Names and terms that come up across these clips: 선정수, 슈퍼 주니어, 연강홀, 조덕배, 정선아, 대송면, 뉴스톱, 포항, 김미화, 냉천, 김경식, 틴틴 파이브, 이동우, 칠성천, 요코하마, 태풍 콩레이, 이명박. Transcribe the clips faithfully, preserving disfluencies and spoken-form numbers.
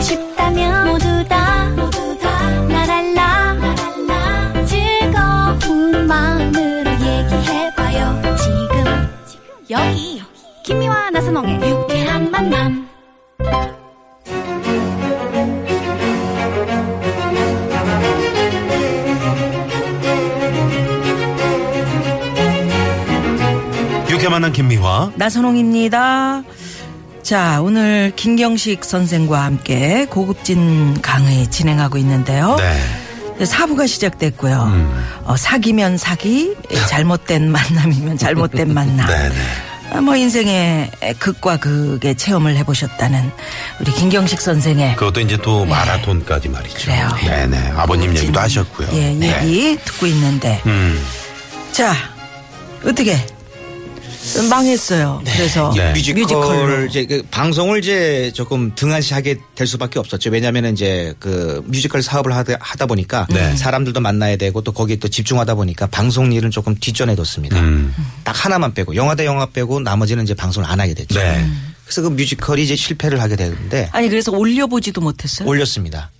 싶다면 모두 다, 모두 다 나랄라, 나랄라 즐거운 마음으로 얘기해봐요. 지금, 지금 여기, 여기 김미화 나선홍의 유쾌한 만남. 유쾌한 만남 김미화 나선홍입니다. 자, 오늘 김경식 선생과 함께 고급진 강의 진행하고 있는데요. 네. 사부가 시작됐고요. 음. 어, 사귀면 사기, 잘못된 만남이면 잘못된 만남. 네네. 아, 뭐 인생의 극과 극의 체험을 해보셨다는 우리 김경식 선생의 그것도 이제 또 마라톤까지 네. 말이죠. 그래요. 네네. 아버님 고급진, 얘기도 하셨고요. 예, 네. 얘기 듣고 있는데. 음. 자, 어떻게? 망했어요. 네. 그래서 네. 뮤지컬을 이제 그 방송을 이제 조금 등한시하게 될 수밖에 없었죠. 왜냐하면 이제 그 뮤지컬 사업을 하다, 하다 보니까 네. 사람들도 만나야 되고 또 거기에 또 집중하다 보니까 방송 일은 조금 뒷전에 뒀습니다. 음. 딱 하나만 빼고 영화 대 영화 빼고 나머지는 이제 방송을 안 하게 됐죠. 네. 그래서 그 뮤지컬이 이제 실패를 하게 되는데 아니 그래서 올려보지도 못했어요? 올렸습니다.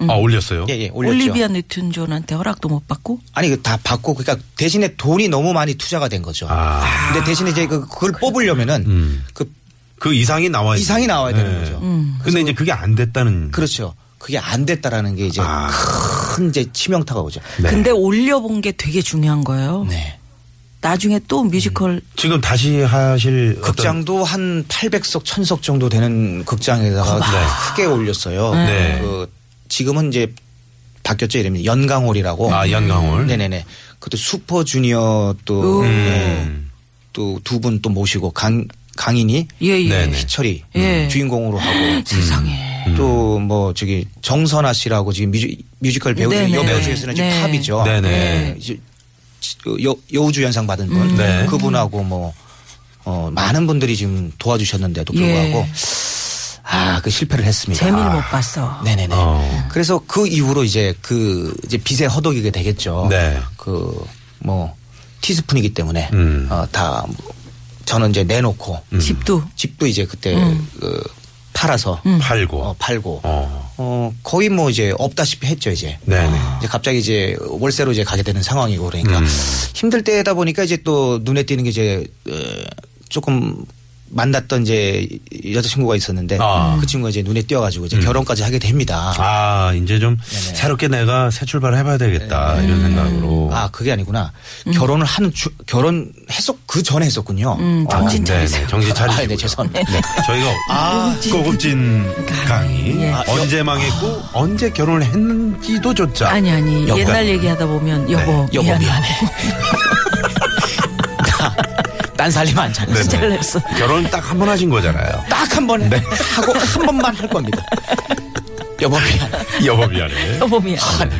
음. 아 올렸어요? 예예 예, 올렸죠. 올리비아 뉴튼 존한테 허락도 못 받고? 아니 다 받고 그러니까 대신에 돈이 너무 많이 투자가 된 거죠. 아. 근데 대신에 이제 그 그걸 그렇구나. 뽑으려면은 음. 그, 그 이상이 나와야 이상이 나와야 네. 되는 거죠. 음. 근데 이제 그게 안 됐다는. 그렇죠. 그게 안 됐다라는 게 이제 아. 큰 이제 치명타가 오죠. 네. 근데 올려본 게 되게 중요한 거예요. 네. 나중에 또 뮤지컬. 음. 지금 다시 하실. 극장도 한 팔백 석, 천 석 정도 되는 극장에다가 네. 크게 올렸어요. 네. 네. 그 지금은 이제 바뀌었죠. 이름이 연강홀이라고. 아, 연강홀. 네네네. 그때 슈퍼 주니어 또, 음. 또 두 분 또 모시고 강, 강인이. 예, 예. 희철이. 예. 주인공으로 하고. 세상에. 음. 또 뭐 저기 정선아 씨라고 지금 뮤지, 뮤지컬 배우 중에 여배우 중에서는 지금 네. 팝이죠. 네네. 네. 여, 여우주 연상 받은 분. 음. 네. 그분하고 뭐, 어, 많은 분들이 지금 도와주셨는데도 불구하고. 예. 아, 그 실패를 했습니다. 재미를 아. 못 봤어. 네네네. 어. 그래서 그 이후로 이제 그 이제 빚에 허덕이게 되겠죠. 네. 그 뭐 티스푼이기 때문에 음. 어, 다 저는 이제 내놓고 음. 집도 집도 이제 그때 음. 그 팔아서 음. 팔고 어, 팔고 어. 어 거의 뭐 이제 없다시피 했죠 이제. 네네. 이제 갑자기 이제 월세로 이제 가게 되는 상황이고 그러니까 음. 힘들 때다 보니까 이제 또 눈에 띄는 게 이제 조금 만났던 이제 여자친구가 있었는데 아. 그 친구가 이제 눈에 띄어가지고 이제 음. 결혼까지 하게 됩니다. 아, 이제 좀 네네. 새롭게 내가 새 출발을 해봐야 되겠다 네. 이런 생각으로. 아, 그게 아니구나. 음. 결혼을 하는 주, 결혼했었 그 전에 했었군요. 음, 정신 차리세요. 아, 정신 차리세요. 아, 네, 죄송합니다. 네. 저희가 아, 고급진 강의 예. 언제 망했고 아. 언제 결혼을 했는지도 조차. 아니 아니 여보. 옛날 얘기하다 보면 여보 네. 여보 미안해. 난 살리면 안 잘했어. 결혼 딱 한 번 하신 거잖아요. 딱 한 번 네. 하고 한 번만 할 겁니다. 여보 미안해. 여보 미안해. 여보 미안해.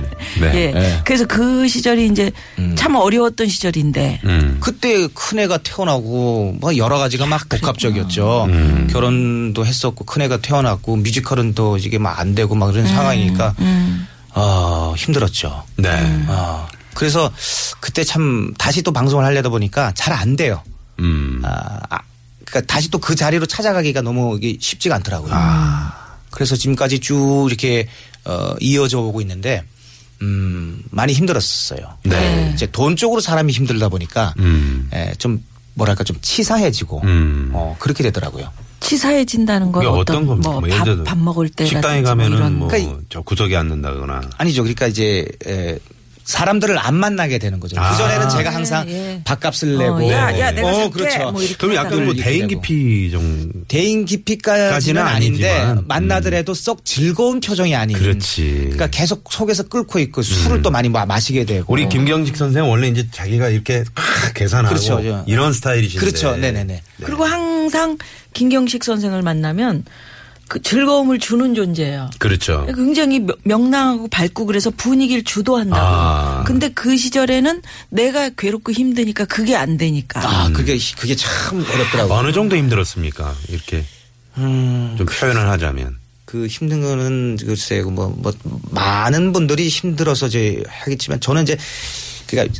네. 네. 예. 네. 그래서 그 시절이 이제 음. 참 어려웠던 시절인데 음. 그때 큰 애가 태어나고 뭐 여러 가지가 막 복합적이었죠. 음. 결혼도 했었고 큰 애가 태어났고 뮤지컬은 또 이게 막 안 되고 막 이런 음. 상황이니까 음. 어, 힘들었죠. 네. 어. 그래서 그때 참 다시 또 방송을 하려다 보니까 잘 안 돼요. 음. 아, 그러니까 다시 또 그 자리로 찾아가기가 너무 쉽지가 않더라고요. 아. 그래서 지금까지 쭉 이렇게 어, 이어져 오고 있는데 음, 많이 힘들었어요. 네. 네. 이제 돈 쪽으로 사람이 힘들다 보니까 음. 예, 좀 뭐랄까 좀 치사해지고 음. 어, 그렇게 되더라고요. 치사해진다는 건 어떤, 어떤 뭐 밥, 밥 먹을 때 식당에 가면은 뭐 그러니까 저 구석에 앉는다거나 아니죠. 그러니까 이제. 에, 사람들을 안 만나게 되는 거죠. 아, 그전에는 제가 항상 예, 예. 밥값을 내고. 어, 야, 야, 내가 살게. 어, 그렇죠. 뭐 그럼 약간 뭐 대인 기피 정도. 대인 기피까지는 아닌데 아니지만. 만나더라도 음. 썩 즐거운 표정이 아닌. 그렇지. 그러니까 계속 속에서 끓고 있고 술을 음. 또 많이 마시게 되고. 우리 김경식 선생은 원래 이제 자기가 이렇게 계산하고 그렇죠. 이런 스타일이신데. 그렇죠. 네네네. 네. 그리고 항상 김경식 선생을 만나면 그 즐거움을 주는 존재예요. 그렇죠. 굉장히 명랑하고 밝고 그래서 분위기를 주도한다고. 아. 근데 그 시절에는 내가 괴롭고 힘드니까 그게 안 되니까. 아, 음. 그게 그게 참 어렵더라고요. 어느 정도 힘들었습니까? 이렇게 음. 좀 표현을 하자면. 그 힘든 거는 글쎄 뭐, 뭐 많은 분들이 힘들어서 이제 하겠지만 저는 이제 그러니까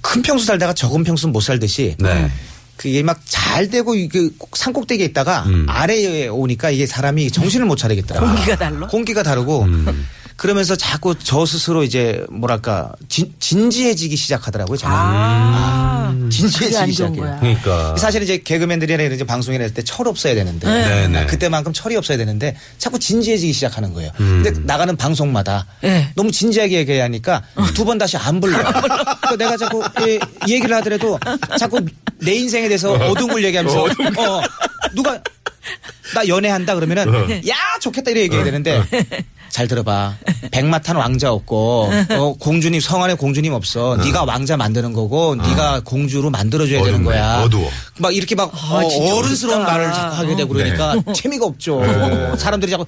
큰 평수 살다가 적은 평수 못 살듯이 네. 그게 막 잘 되고 이게 산꼭대기에 있다가 음. 아래에 오니까 이게 사람이 정신을 못 차리겠다. 공기가 달라. 공기가 다르고 음. 그러면서 자꾸 저 스스로 이제 뭐랄까 진, 진지해지기 시작하더라고요. 저는. 아, 아 진지해지기 시작해요. 그러니까 사실 이제 개그맨들이나 이제 방송이나 할 때 철 없어야 되는데 네. 네. 그때만큼 철이 없어야 되는데 자꾸 진지해지기 시작하는 거예요. 음. 근데 나가는 방송마다 네. 너무 진지하게 얘기하니까 어. 두 번 다시 안 불러요. 그러니까 내가 자꾸 이, 이 얘기를 하더라도 자꾸 내 인생에 대해서 어두운 걸 얘기하면서 어, 누가 나 연애한다 그러면은 야 좋겠다 이래 얘기해야 되는데 잘 들어봐. 백마탄 왕자 없고 어, 공주님 성 안에 공주님 없어. 네가 왕자 만드는 거고 네가 아. 공주로 만들어줘야 어둡네. 되는 거야. 어두워. 막 이렇게 막 아, 어, 어른스러운 어둡다. 말을 자꾸 하게 되고 그러니까 네. 재미가 없죠. 네. 사람들이 자꾸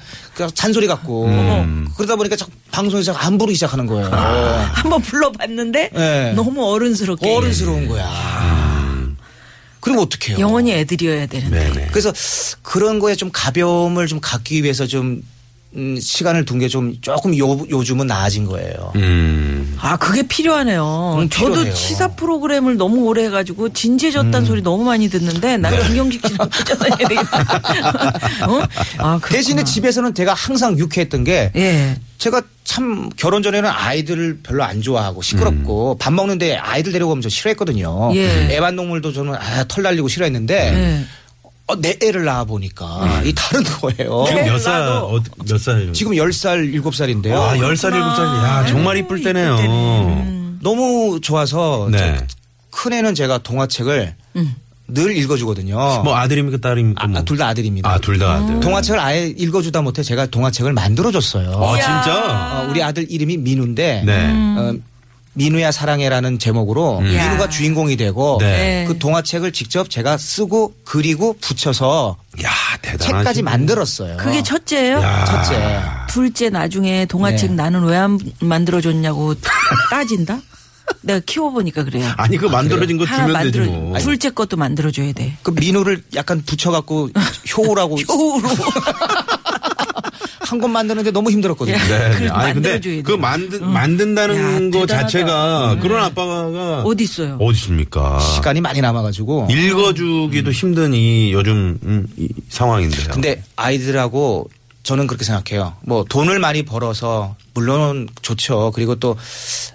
잔소리 같고 음. 그러다 보니까 자꾸 방송에서 자꾸 안 부르기 시작하는 거예요. 아. 한번 불러봤는데 네. 너무 어른스럽게. 어른스러운 거야. 아. 그럼 어떡해요? 영원히 애들이어야 되는데. 네네. 그래서 그런 거에 좀 가벼움을 좀 갖기 위해서 좀 음, 시간을 둔 게 좀 조금 요, 요즘은 나아진 거예요. 음. 아 그게 필요하네요. 음, 저도 필요해요. 시사 프로그램을 너무 오래 해가지고 진지해졌다는 음. 소리 너무 많이 듣는데 난 네. 김경식 씨랑 쫓아다녀야 되겠다. 어? 아, 대신에 집에서는 제가 항상 유쾌했던 게 예. 제가 참 결혼 전에는 아이들을 별로 안 좋아하고 시끄럽고 음. 밥 먹는데 아이들 데려가면 저 싫어했거든요. 예. 애완동물도 저는 아, 털 날리고 싫어했는데 예. 어, 내 애를 낳아보니까 음. 이 다른 거예요. 지금 몇 살, 어, 몇 살? 지금 열 살, 일곱 살인데요. 아, 열 살, 일곱 살이. 야, 정말 이쁠 때네요. 음. 너무 좋아서 네. 큰애는 제가 동화책을 음. 늘 읽어주거든요. 뭐 아들입니까 딸입니까? 뭐. 아, 둘 다 아들입니다. 아, 둘 다 아들. 동화책을 아예 읽어주다 못해 제가 동화책을 만들어줬어요. 아, 진짜? 어, 우리 아들 이름이 민우인데 네. 음. 어, 민우야 사랑해라는 제목으로 음. 민우가 주인공이 되고 네. 그 동화책을 직접 제가 쓰고 그리고 붙여서 야, 책까지 만들었어요. 그게 첫째예요? 야. 첫째. 둘째 나중에 동화책 네. 나는 왜 안 만들어줬냐고 따진다? 내가 키워보니까 그래요. 아니 그 만들어진 아, 거 주면 만들어, 되지 뭐. 둘째 것도 만들어줘야 돼. 그 민우를 약간 붙여갖고 효우라고. 효우로. 한 권 만드는데 너무 힘들었거든요. 네. 네. 아니 근데 그 만든 응. 만든다는 거 자체가 네. 그런 아빠가 어디 있어요? 어디 있습니까? 시간이 많이 남아가지고 읽어주기도 음. 힘든 이 요즘 음, 이 상황인데요. 근데 아이들하고 저는 그렇게 생각해요. 뭐 돈을 많이 벌어서 물론 좋죠. 그리고 또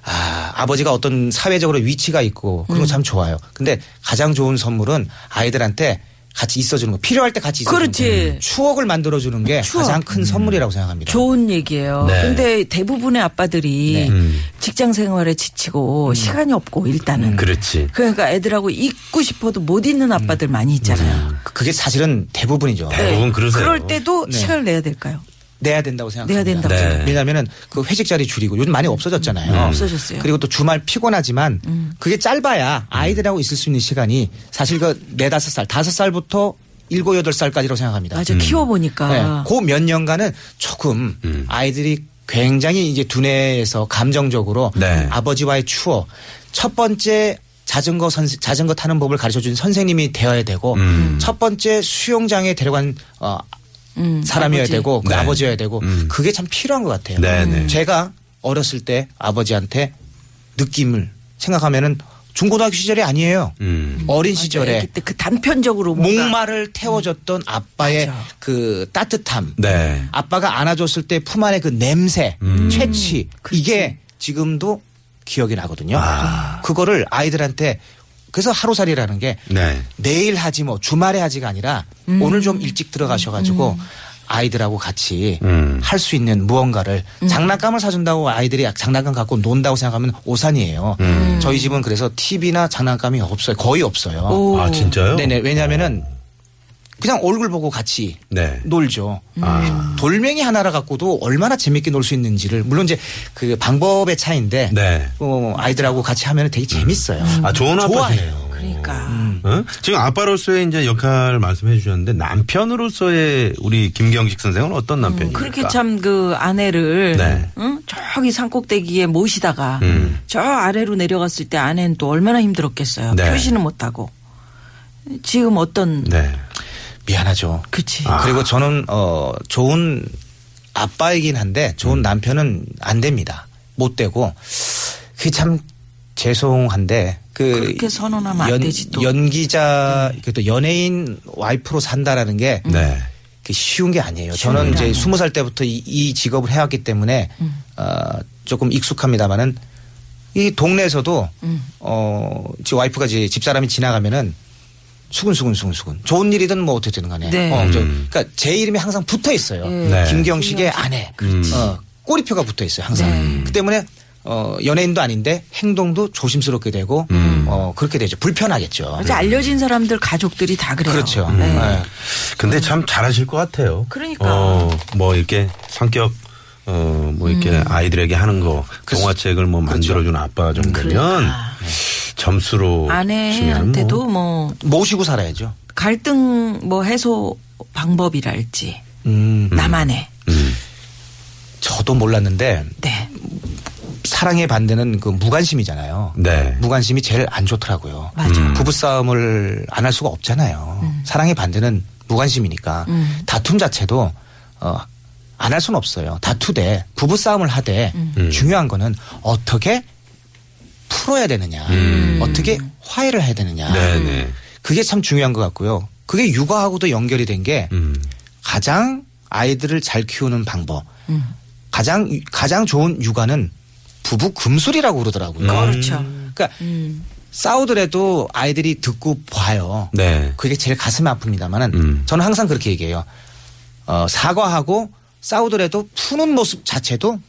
아, 아버지가 어떤 사회적으로 위치가 있고 그런 거 참 음. 좋아요. 근데 가장 좋은 선물은 아이들한테 같이 있어주는 거. 필요할 때 같이 있어주는 그렇지. 거. 추억을 만들어주는 게 추억. 가장 큰 선물이라고 생각합니다. 좋은 얘기예요. 네. 근데 대부분의 아빠들이 네. 음. 직장 생활에 지치고 음. 시간이 없고 일단은. 음. 그렇지. 그러니까 애들하고 있고 싶어도 못 있는 아빠들 음. 많이 있잖아요. 그게 사실은 대부분이죠. 대부분 네. 그러세요. 그럴 때도 네. 시간을 내야 될까요? 내야 된다고 생각합니다. 내야 된다고 네. 왜냐하면은 그 회식 자리 줄이고 요즘 많이 없어졌잖아요. 음. 없어졌어요. 그리고 또 주말 피곤하지만 음. 그게 짧아야 아이들하고 있을 수 있는 시간이 사실 그 네 다섯 살, 다섯 살부터 일곱 여덟 살까지라고 생각합니다. 맞아 음. 키워보니까 네. 그 몇 년간은 조금 음. 아이들이 굉장히 이제 두뇌에서 감정적으로 네. 아버지와의 추억 첫 번째. 자전거 선 자전거 타는 법을 가르쳐준 선생님이 되어야 되고 음. 첫 번째 수영장에 데려간 어, 음, 사람이어야 아버지. 되고 그 네. 아버지여야 되고 음. 그게 참 필요한 것 같아요. 네, 네. 제가 어렸을 때 아버지한테 느낌을 생각하면은 중고등학교 시절이 아니에요. 음. 어린 시절에 그때 그 단편적으로 목마를 태워줬던 아빠의 맞아. 그 따뜻함, 네. 아빠가 안아줬을 때 품 안의 그 냄새, 음. 채취 그렇지. 이게 지금도 기억이 나거든요. 아. 그거를 아이들한테 그래서 하루살이라는 게 네. 내일 하지 뭐 주말에 하지가 아니라 음. 오늘 좀 일찍 들어가셔가지고 음. 아이들하고 같이 음. 할 수 있는 무언가를 음. 장난감을 사준다고 아이들이 장난감 갖고 논다고 생각하면 오산이에요. 음. 저희 집은 그래서 티비나 장난감이 없어요. 거의 없어요. 오. 아 진짜요? 네네. 왜냐하면은 그냥 얼굴 보고 같이 네. 놀죠. 음. 아. 돌멩이 하나라 갖고도 얼마나 재밌게 놀 수 있는지를 물론 이제 그 방법의 차이인데 네. 어, 아이들하고 같이 하면 되게 재밌어요. 음. 아 좋은 아빠예요. 그러니까 음. 어? 지금 아빠로서의 이제 역할을 말씀해 주셨는데 남편으로서의 우리 김경식 선생은 어떤 남편입니까? 음, 그렇게 참 그 아내를 네. 응? 저기 산꼭대기에 모시다가 음. 저 아래로 내려갔을 때 아내는 또 얼마나 힘들었겠어요. 네. 표시는 못하고 지금 어떤 네. 미안하죠. 그치. 아. 그리고 저는 어 좋은 아빠이긴 한데 좋은 남편은 안 됩니다. 못 되고. 그게 참 죄송한데. 그 그렇게 선언하면 안 연, 되지 또. 연기자, 네. 또 연예인 와이프로 산다라는 게 네. 쉬운 게 아니에요. 저는 이제 스무 살 때부터 이, 이 직업을 해왔기 때문에 음. 어, 조금 익숙합니다만은 이 동네에서도 음. 어, 제 와이프가 이제 집사람이 지나가면은 수근수근수근수근 좋은 일이든 뭐 어떻게 되는 간에. 네. 어, 저, 그러니까 제 이름이 항상 붙어 있어요. 네. 김경식의 아내. 그렇지. 어, 꼬리표가 붙어 있어요. 항상. 네. 그 때문에 어, 연예인도 아닌데 행동도 조심스럽게 되고 음. 어, 그렇게 되죠. 불편하겠죠. 그래서 알려진 사람들 가족들이 다 그래요. 그렇죠. 음. 네. 네. 근데 참 잘하실 것 같아요. 그러니까. 어, 뭐 이렇게 성격 어, 뭐 이렇게 음. 아이들에게 하는 거 동화책을 뭐 만들어준 그렇죠. 아빠 정도면 그러니까. 점수로 아내한테도 뭐, 뭐 모시고 살아야죠. 갈등 뭐 해소 방법이랄지 음. 나만의 음. 저도 몰랐는데 네. 사랑의 반대는 그 무관심이잖아요. 네. 무관심이 제일 안 좋더라고요. 맞아. 음. 부부싸움을 안 할 수가 없잖아요. 음. 사랑의 반대는 무관심이니까 음. 다툼 자체도 어, 안 할 수는 없어요. 다투되 부부싸움을 하되 음. 중요한 거는 어떻게 풀어야 되느냐. 음. 어떻게 화해를 해야 되느냐. 네네. 그게 참 중요한 것 같고요. 그게 육아하고도 연결이 된 게 음. 가장 아이들을 잘 키우는 방법. 음. 가장 가장 좋은 육아는 부부 금술이라고 그러더라고요. 그렇죠. 그러니까 음. 싸우더라도 아이들이 듣고 봐요. 네. 그게 제일 가슴 아픕니다만은 음. 저는 항상 그렇게 얘기해요. 어, 사과하고 싸우더라도 푸는 모습 자체도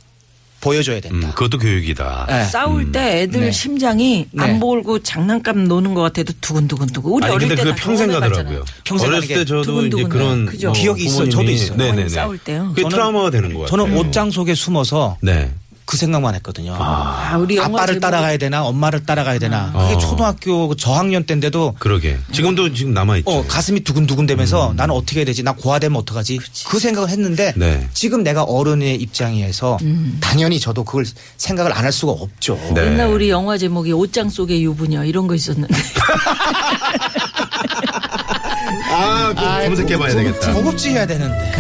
보여줘야 된다. 음, 그것도 교육이다. 네. 싸울 음. 때 애들 네. 심장이 네. 안 보고 장난감 노는 것 같아도 두근두근두근. 우리 아니, 어릴 때 평생 가더라고요. 평생 어렸을 때 저도 두근두근 이제 그런 그죠? 기억이 있어요. 저도 있어요. 네네네. 싸울 때요. 그게 저는, 트라우마가 되는 것 같아요. 저는 옷장 속에 숨어서 네. 그 생각만 했거든요. 아, 우리 아빠를 따라가야 되나 엄마를 따라가야 되나. 아. 그게 초등학교 저학년 때인데도. 그러게. 지금도 지금 남아있죠. 어, 가슴이 두근두근대면서 음. 나는 어떻게 해야 되지? 나 고아되면 어떡하지? 그치. 그 생각을 했는데 네. 지금 내가 어른의 입장에서 음. 당연히 저도 그걸 생각을 안 할 수가 없죠. 네. 옛날 우리 영화 제목이 옷장 속의 유부녀 이런 거 있었는데. 아, 아 검색해봐야 고급, 되겠다. 고급지 해야 되는데.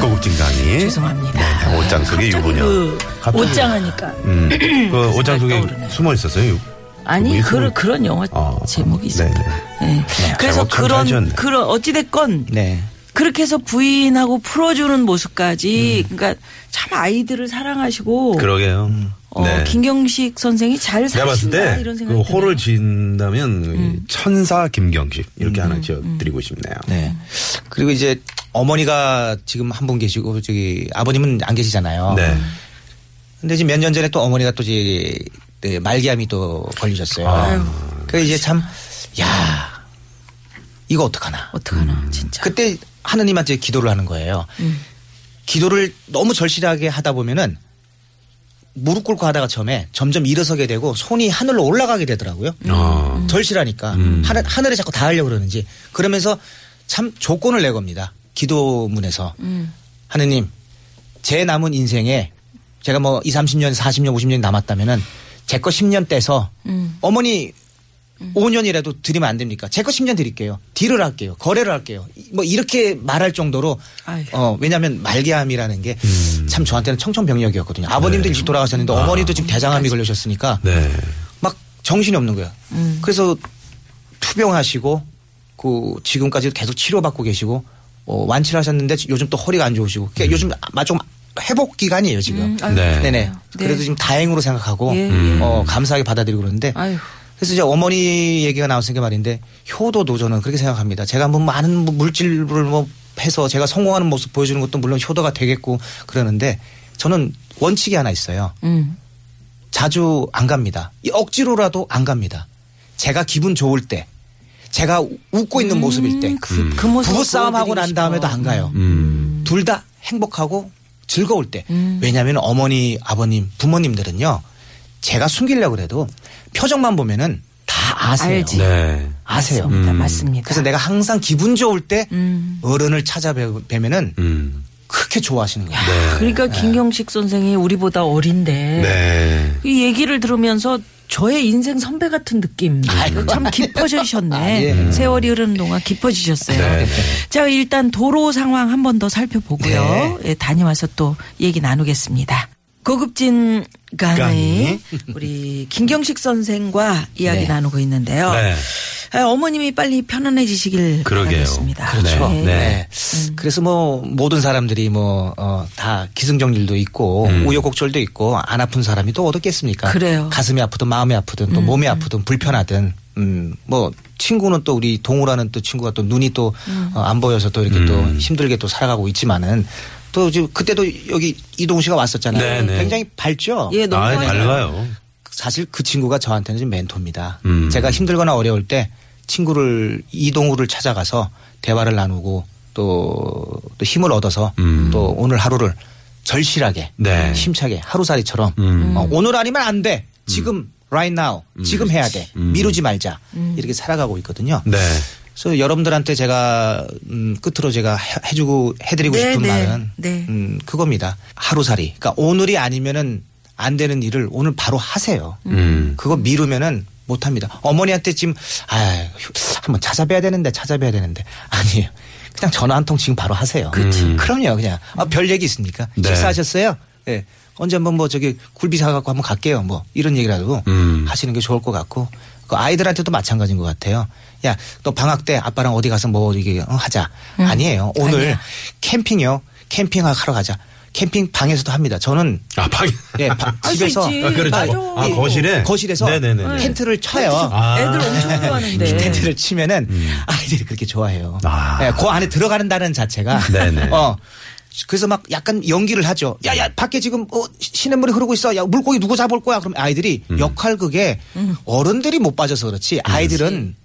고급진 강의. 죄송합니다. 네, 옷장 속의 유부녀. 그 옷장 하니까. 음, 그 옷장 속에 떠오르네. 숨어 있었어요? 아니, 그, 그런 영화 어, 제목이 있습니다. 네. 네. 네. 그래서 그런, 그런, 어찌됐건. 네. 그렇게 해서 부인하고 풀어주는 모습까지. 음. 그러니까 참 아이들을 사랑하시고. 그러게요. 음. 어, 네. 김경식 선생이 잘 사신다 이런 생각이 들어요. 내가 봤을 때 그 호를 지은다면 음. 천사 김경식 이렇게 음. 하나 지어드리고 싶네요. 네. 그리고 이제 어머니가 지금 한 분 계시고 저기 아버님은 안 계시잖아요. 네. 근데 지금 몇 년 전에 또 어머니가 또 이제 말기암이 또 걸리셨어요. 아. 그 이제 참 야 이거 어떡하나. 어떡하나 음. 진짜. 그때 하느님한테 기도를 하는 거예요. 음. 기도를 너무 절실하게 하다 보면은. 무릎 꿇고 하다가 처음에 점점 일어서게 되고 손이 하늘로 올라가게 되더라고요. 아. 절실하니까 음. 하늘, 하늘에 자꾸 닿으려고 그러는지 그러면서 참 조건을 내 겁니다. 기도문에서 음. 하느님 제 남은 인생에 제가 뭐 이십, 삼십 년, 사십 년, 오십 년 남았다면은 제 거 십 년 떼서 음. 어머니 음. 오 년이라도 드리면 안 됩니까? 제 거 십 년 드릴게요. 딜을 할게요. 거래를 할게요. 뭐 이렇게 말할 정도로 어, 왜냐하면 말기암이라는 게 참 음. 저한테는 청천벽력이었거든요. 아버님도 일찍 네. 돌아가셨는데 아. 어머니도 지금 대장암이 걸리셨으니까 네. 막 정신이 없는 거예요. 음. 그래서 투병하시고 그 지금까지 계속 치료받고 계시고 어, 완치를 하셨는데 요즘 또 허리가 안 좋으시고 그러니까 음. 요즘 좀 회복 기간이에요 지금. 음. 네. 네네. 그래도 네. 지금 다행으로 생각하고 예. 음. 어, 감사하게 받아들이고 그러는데 아유. 그래서 이제 어머니 얘기가 나왔으니까 말인데 효도도 저는 그렇게 생각합니다. 제가 뭐 많은 물질을 뭐 해서 제가 성공하는 모습 보여주는 것도 물론 효도가 되겠고 그러는데 저는 원칙이 하나 있어요. 음. 자주 안 갑니다. 억지로라도 안 갑니다. 제가 기분 좋을 때, 제가 웃고 있는 음, 모습일 때, 그, 음. 그 모습 부부싸움하고 난 다음에도 안 가요. 음. 둘 다 행복하고 즐거울 때. 음. 왜냐하면 어머니, 아버님, 부모님들은요. 제가 숨기려고 해도 표정만 보면은 다 아세요. 알지. 네. 아세요. 맞습니다. 음. 맞습니다. 그래서 내가 항상 기분 좋을 때 음. 어른을 찾아뵈면은 음. 그렇게 좋아하시는 거예요. 네. 그러니까 김경식 선생이 우리보다 어린데 네. 이 얘기를 들으면서 저의 인생 선배 같은 느낌. 아이고, 참 깊어지셨네. 아, 예. 세월이 흐르는 동안 깊어지셨어요. 네. 자, 일단 도로 상황 한 번 더 살펴보고요. 네. 예, 다녀와서 또 얘기 나누겠습니다. 고급진 강의 우리 김경식 선생과 이야기 네. 나누고 있는데요. 네. 어머님이 빨리 편안해지시길 바라겠습니다. 그렇죠. 네. 네. 음. 그래서 뭐 모든 사람들이 뭐 다 기승전결도 있고 음. 우여곡절도 있고 안 아픈 사람이 또 어떻겠습니까? 그래요. 가슴이 아프든 마음이 아프든 또 음. 몸이 아프든 음. 불편하든 음 뭐 친구는 또 우리 동우라는 또 친구가 또 눈이 또 안 음. 보여서 또 이렇게 음. 또 힘들게 또 살아가고 있지만은. 또 지금 그때도 여기 이동우 씨가 왔었잖아요. 네네. 굉장히 밝죠? 예, 너무 아, 밝아요. 사실 그 친구가 저한테는 지금 멘토입니다. 음. 제가 힘들거나 어려울 때 친구를 이동우를 찾아가서 대화를 나누고 또, 또 힘을 얻어서 음. 또 오늘 하루를 절실하게 네. 힘차게 하루살이처럼 음. 어, 오늘 아니면 안 돼. 지금 음. right now. 음. 지금 해야 돼. 음. 미루지 말자. 음. 이렇게 살아가고 있거든요. 네. 그래서 여러분들한테 제가 음, 끝으로 제가 해주고 해드리고 네, 싶은 네, 말은 네. 음, 그겁니다. 하루살이. 그러니까 오늘이 아니면은 안 되는 일을 오늘 바로 하세요. 음. 그거 미루면은 못합니다. 어머니한테 지금 아 한번 찾아뵈야 되는데 찾아뵈야 되는데 아니에요. 그냥 전화 한 통 지금 바로 하세요. 음. 그럼요. 그냥 아, 별 얘기 있습니까? 네. 식사하셨어요? 예. 네. 언제 한번 뭐 저기 굴비 사갖고 한번 갈게요. 뭐 이런 얘기라도 음. 하시는 게 좋을 것 같고. 그 아이들한테도 마찬가지인 것 같아요. 야, 너 방학 때 아빠랑 어디 가서 뭐 이게 어, 하자. 음. 아니에요. 오늘 아니야. 캠핑이요. 캠핑하러 가자. 캠핑 방에서도 합니다. 저는 아 방, 예, 방 집에서 아, 그렇죠. 아, 아, 거실에 거실에서 네네네. 텐트를 쳐요. 아. 애들 엄청 좋아하는데 이 텐트를 치면은 음. 아이들이 그렇게 좋아해요. 아. 예, 그 안에 들어가는다는 자체가 네네. 어. 그래서 막 약간 연기를 하죠. 야야 밖에 지금 어, 시냇물이 흐르고 있어. 야 물고기 누구 잡을 거야. 그럼 아이들이 음. 역할극에 음. 어른들이 못 빠져서 그렇지 아이들은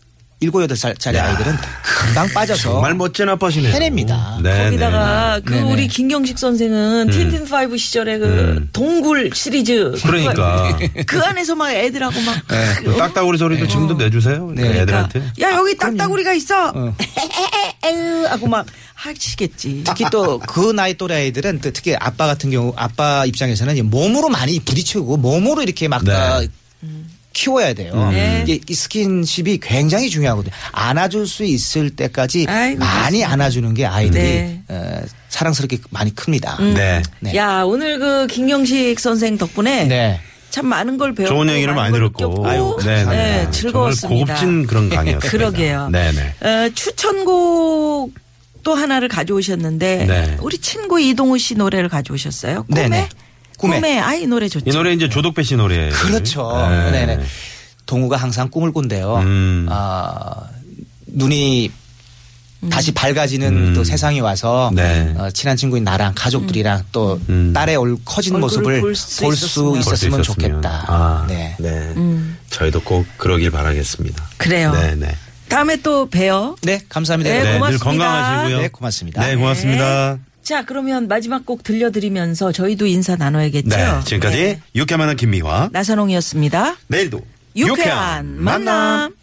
일곱 여덟 살짜리 아이들은 금방 빠져서 정말 멋진 아빠시네요. 해냅니다. 네, 거기다가 네, 그 네, 우리 네. 김경식 선생은 음. 틴틴 파이브 시절에 그 음. 동굴 시리즈 그러니까 그 안에서 막 애들하고 막 네, 딱따구리 소리도 네. 지금도 내주세요. 네. 그러니까 애들한테 야 여기 딱따구리가 있어. 어. 에에에에유 하고 막 하시겠지. 특히 또 그 나이 또래 아이들은 특히 아빠 같은 경우 아빠 입장에서는 몸으로 많이 부딪히고 몸으로 이렇게 막. 네. 키워야 돼요. 네. 이 스킨십이 굉장히 중요하거든요. 안아줄 수 있을 때까지 아이고, 많이 그렇습니다. 안아주는 게 아이들이 네. 어, 사랑스럽게 많이 큽니다. 음. 네. 네. 야 오늘 그 김경식 선생 덕분에 네. 참 많은 걸 배웠고 좋은 얘기를 많이 들었고 아유, 네, 네, 즐거웠습니다. 정말 고급진 그런 강의였어요. 그러게요. 네네. 어, 추천곡 또 하나를 가져오셨는데 네. 우리 친구 이동우 씨 노래를 가져오셨어요. 꿈에? 네네. 꿈에. 꿈에 아이 노래 좋죠. 이 노래 이제 조덕배 씨 노래예요. 그렇죠. 네. 네네. 동우가 항상 꿈을 꾼대요. 음. 어, 눈이 음. 다시 밝아지는 음. 또 세상이 와서 네. 어, 친한 친구인 나랑 가족들이랑 음. 또 음. 딸의 올, 커진 모습을 볼 수 있었으면, 있었으면 좋겠다. 아, 네. 네. 음. 저희도 꼭 그러길 바라겠습니다. 그래요. 네네. 다음에 또 봬요. 네, 감사합니다. 네, 고맙습니다. 네, 늘 건강하시고요. 네, 고맙습니다. 네, 고맙습니다. 네. 자 그러면 마지막 곡 들려드리면서 저희도 인사 나눠야겠죠. 네, 지금까지 네. 유쾌한 만남 김미화 나선홍이었습니다. 내일도 유쾌한 만남. 만남.